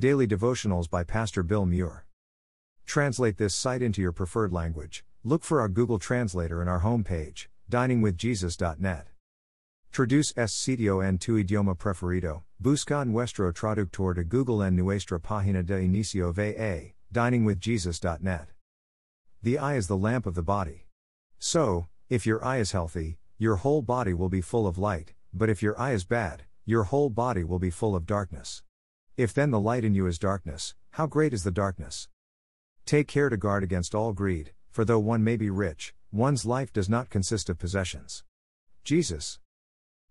Daily Devotionals by Pastor Bill Muir. Translate this site into your preferred language. Look for our Google Translator in our homepage, DiningWithJesus.net. Traduce este sitio en tu idioma preferido. Busca nuestro traductor de Google en nuestra página de inicio va, DiningWithJesus.net. The eye is the lamp of the body. So, if your eye is healthy, your whole body will be full of light, but if your eye is bad, your whole body will be full of darkness. If then the light in you is darkness, how great is the darkness? Take care to guard against all greed, for though one may be rich, one's life does not consist of possessions. Jesus.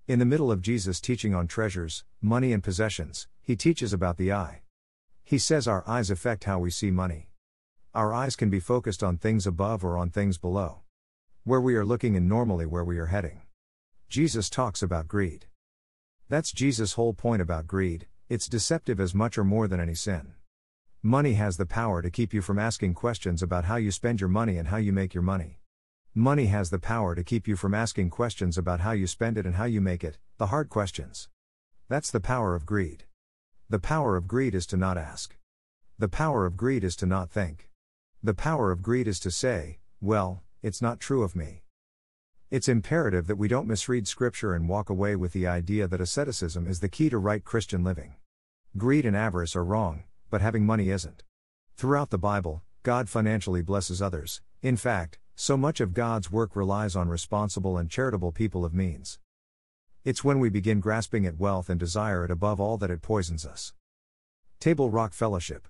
In the middle of Jesus' teaching on treasures, money and possessions, he teaches about the eye. He says our eyes affect how we see money. Our eyes can be focused on things above or on things below. Where we are looking and normally where we are heading. Jesus talks about greed. That's Jesus' whole point about greed. It's deceptive as much or more than any sin. Money has the power to keep you from asking questions about how you spend your money and how you make your money. Money has the power to keep you from asking questions about how you spend it and how you make it, the hard questions. That's the power of greed. The power of greed is to not ask. The power of greed is to not think. The power of greed is to say, well, it's not true of me. It's imperative that we don't misread Scripture and walk away with the idea that asceticism is the key to right Christian living. Greed and avarice are wrong, but having money isn't. Throughout the Bible, God financially blesses others. In fact, so much of God's work relies on responsible and charitable people of means. It's when we begin grasping at wealth and desire it above all that it poisons us. Table Rock Fellowship,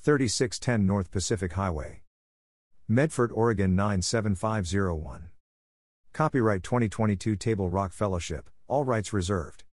3610 North Pacific Highway, Medford, Oregon 97501. Copyright 2022 Table Rock Fellowship, all rights reserved.